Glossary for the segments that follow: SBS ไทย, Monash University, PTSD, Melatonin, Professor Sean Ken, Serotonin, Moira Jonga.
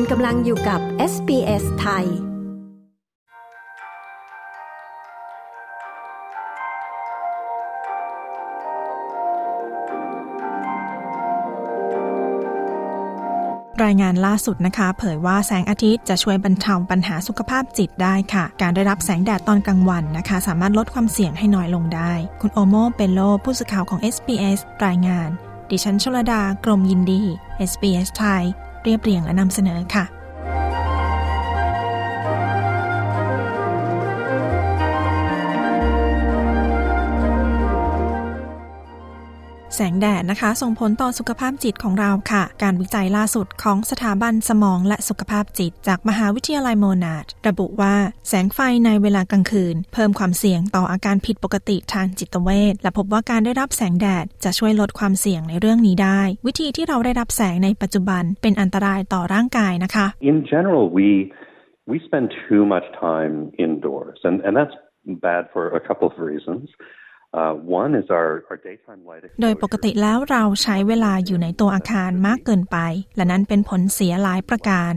คุณกำลังอยู่กับ SBS ไทยรายงานล่าสุดนะคะเผยว่าแสงอาทิตย์จะช่วยบรรเทาปัญหาสุขภาพจิตได้ค่ะการได้รับแสงแดดตอนกลางวันนะคะสามารถลดความเสี่ยงให้น้อยลงได้คุณโอโมเปโลผู้สื่อข่าวของ SBS รายงานดิฉันชลดากรมยินดี SBS ไทยเรียบเรียงและนำเสนอค่ะแสงแดดนะคะส่งผลต่อสุขภาพจิตของเราค่ะการวิจัยล่าสุดของสถาบันสมองและสุขภาพจิตจากมหาวิทยาลัยโมนาดระบุว่าแสงไฟในเวลากลางคืนเพิ่มความเสี่ยงต่ออาการผิดปกติทางจิตเวชและพบว่าการได้รับแสงแดดจะช่วยลดความเสี่ยงในเรื่องนี้ได้วิธีที่เราได้รับแสงในปัจจุบันเป็นอันตรายต่อร่างกายนะคะ In general we spend too much time indoors and that's bad for a couple of reasons.One is our daytime light exposure. โดยปกติแล้วเราใช้เวลาอยู่ในตัวอาคารมากเกินไปและนั้นเป็นผลเสียหลายประการ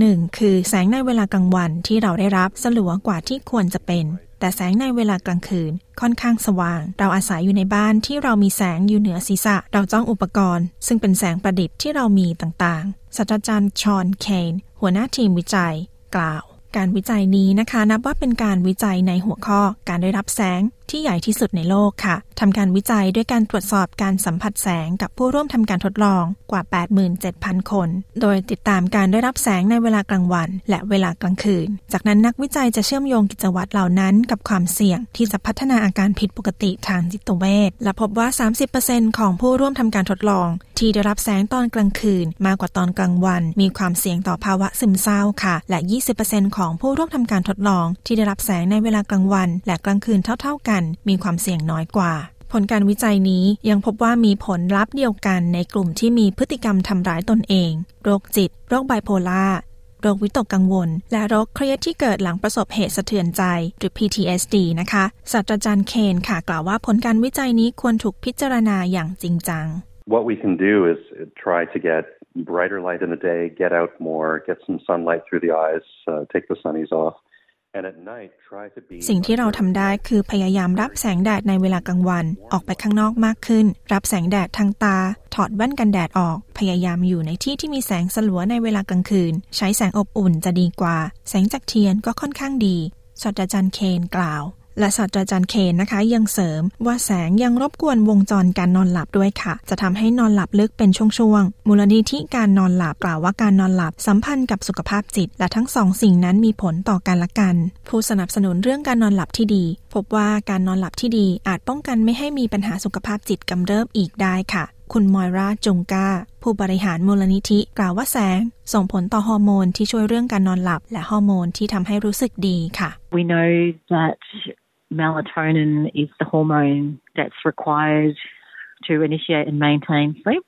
หนึ่งคือแสงในเวลากลางวันที่เราได้รับสลัวกว่าที่ควรจะเป็นแต่แสงในเวลากลางคืนค่อนข้างสว่างเราอาศัยอยู่ในบ้านที่เรามีแสงอยู่เหนือศีรษะเราจ้องอุปกรณ์ซึ่งเป็นแสงประดิษฐ์ที่เรามีต่างๆศาสตราจารย์ชอนเคนหัวหน้าทีมวิจัยกล่าวการวิจัยนี้นะคะนับว่าเป็นการวิจัยในหัวข้อการได้รับแสงที่ใหญ่ที่สุดในโลกค่ะทำการวิจัยด้วยการตรวจสอบการสัมผัสแสงกับผู้ร่วมทำการทดลองกว่า 87,000 คนโดยติดตามการได้รับแสงในเวลากลางวันและเวลากลางคืนจากนั้นนักวิจัยจะเชื่อมโยงกิจวัตรเหล่านั้นกับความเสี่ยงที่จะพัฒนาอาการผิดปกติทางจิตเวชและพบว่า 30% ของผู้ร่วมทำการทดลองที่ได้รับแสงตอนกลางคืนมากกว่าตอนกลางวันมีความเสี่ยงต่อภาวะซึมเศร้าค่ะและ 20% ของผู้ร่วมทำการทดลองที่ได้รับแสงในเวลากลางวันและกลางคืนเท่าๆกันมีความเสี่ยงน้อยกว่าผลการวิจัยนี้ยังพบว่ามีผลลัพธ์เดียวกันในกลุ่มที่มีพฤติกรรมทำร้ายตนเองโรคจิตโรคไบโพล่าโรควิตกกังวลและโรคเครียดที่เกิดหลังประสบเหตุสะเทือนใจหรือ PTSD นะคะศาสตราจารย์เคนค่ะกล่าวว่าผลการวิจัยนี้ควรถูกพิจารณาอย่างจริงจัง What we can do is try to get brighter light in the day, get out more, get some sunlight through the eyes, take the sunnies off.สิ่งที่เราทำได้คือพยายามรับแสงแดดในเวลากลางวันออกไปข้างนอกมากขึ้นรับแสงแดดทางตาถอดแว่นกันแดดออกพยายามอยู่ในที่ที่มีแสงสลัวในเวลากลางคืนใช้แสงอบอุ่นจะดีกว่าแสงจากเทียนก็ค่อนข้างดีศาสตราจารย์เคนกล่าวและศาสตราจารย์เคนนะคะยังเสริมว่าแสงยังรบกวนวงจรการนอนหลับด้วยค่ะจะทำให้นอนหลับลึกเป็นช่วงๆมูลนิธิการนอนหลับกล่าวว่าการนอนหลับสัมพันธ์กับสุขภาพจิตและทั้งสองสิ่งนั้นมีผลต่อกันและกันผู้สนับสนุนเรื่องการนอนหลับที่ดีพบว่าการนอนหลับที่ดีอาจป้องกันไม่ให้มีปัญหาสุขภาพจิตกำเริบอีกได้ค่ะคุณมอยราจงกาผู้บริหารมูลนิธิกล่าวว่าแสงส่งผลต่อฮอร์โมนที่ช่วยเรื่องการนอนหลับและฮอร์โมนที่ทำให้รู้สึกดีค่ะ We know that Melatonin is the hormone that's required to initiate and maintain sleep.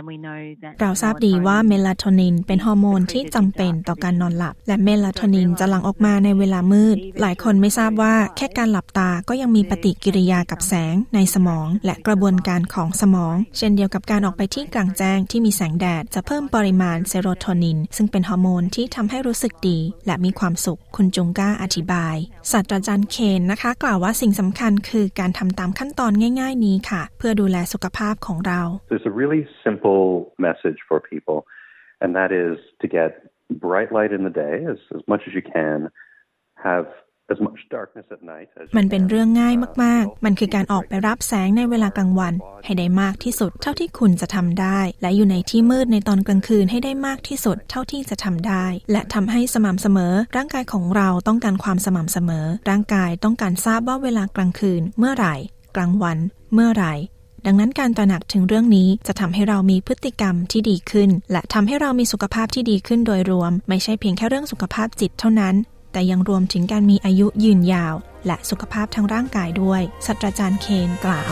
And we know that เราทราบดีว่าเมลาโทนินเป็นฮอร์โมนที่จำเป็นต่อการนอนหลับและเมลาโทนินจะหลั่งออกมาในเวลามืดหลายคนไม่ทราบว่าแค่การหลับตาก็ยังมีปฏิกิริยากับแสงในสมองและกระบวนการของสมองเช่นเดียวกับการออกไปที่กลางแจ้งที่มีแสงแดดจะเพิ่มปริมาณเซโรโทนินซึ่งเป็นฮอร์โมนที่ทำให้รู้สึกดีและมีความสุขคุณจงก้าอธิบายศาสตราจารย์เคนนะคะกล่าวว่าสิ่งสำคัญคือการทำตามขั้นตอนง่ายๆนี้ค่ะเพื่อดูแลสุขภาพของเราmessage for people and that is to get bright light in the day as much as you can have as much darkness at night มันเป็นเรื่องง่ายมากๆมันคือการออกไปรับแสงในเวลากลางวันให้ได้มากที่สุดเท่าที่คุณจะทำได้และอยู่ในที่มืดในตอนกลางคืนให้ได้มากที่สุดเท่าที่จะทำได้และทำให้สม่ำเสมอร่างกายของเราต้องการความสม่ำเสมอร่างกายต้องการทราบว่าเวลากลางคืนเมื่อไหร่กลางวันเมื่อไหร่ดังนั้นการตระหนักถึงเรื่องนี้จะทำให้เรามีพฤติกรรมที่ดีขึ้นและทำให้เรามีสุขภาพที่ดีขึ้นโดยรวมไม่ใช่เพียงแค่เรื่องสุขภาพจิตเท่านั้นแต่ยังรวมถึงการมีอายุยืนยาวและสุขภาพทางร่างกายด้วยศาสตราจารย์เคนกล่าว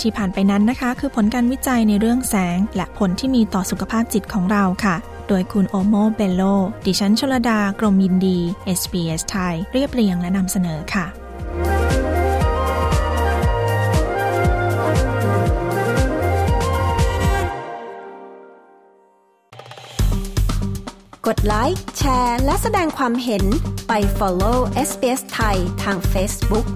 ที่ผ่านไปนั้นนะคะคือผลการวิจัยในเรื่องแสงและผลที่มีต่อสุขภาพจิตของเราค่ะโดยคุณโอโมเบโลดิฉันชลดากรมยินดี SBS ไทยเรียบเรียงและนำเสนอค่ะ กดไลค์แชร์และแสดงความเห็นไป follow SBS ไทยทาง Facebook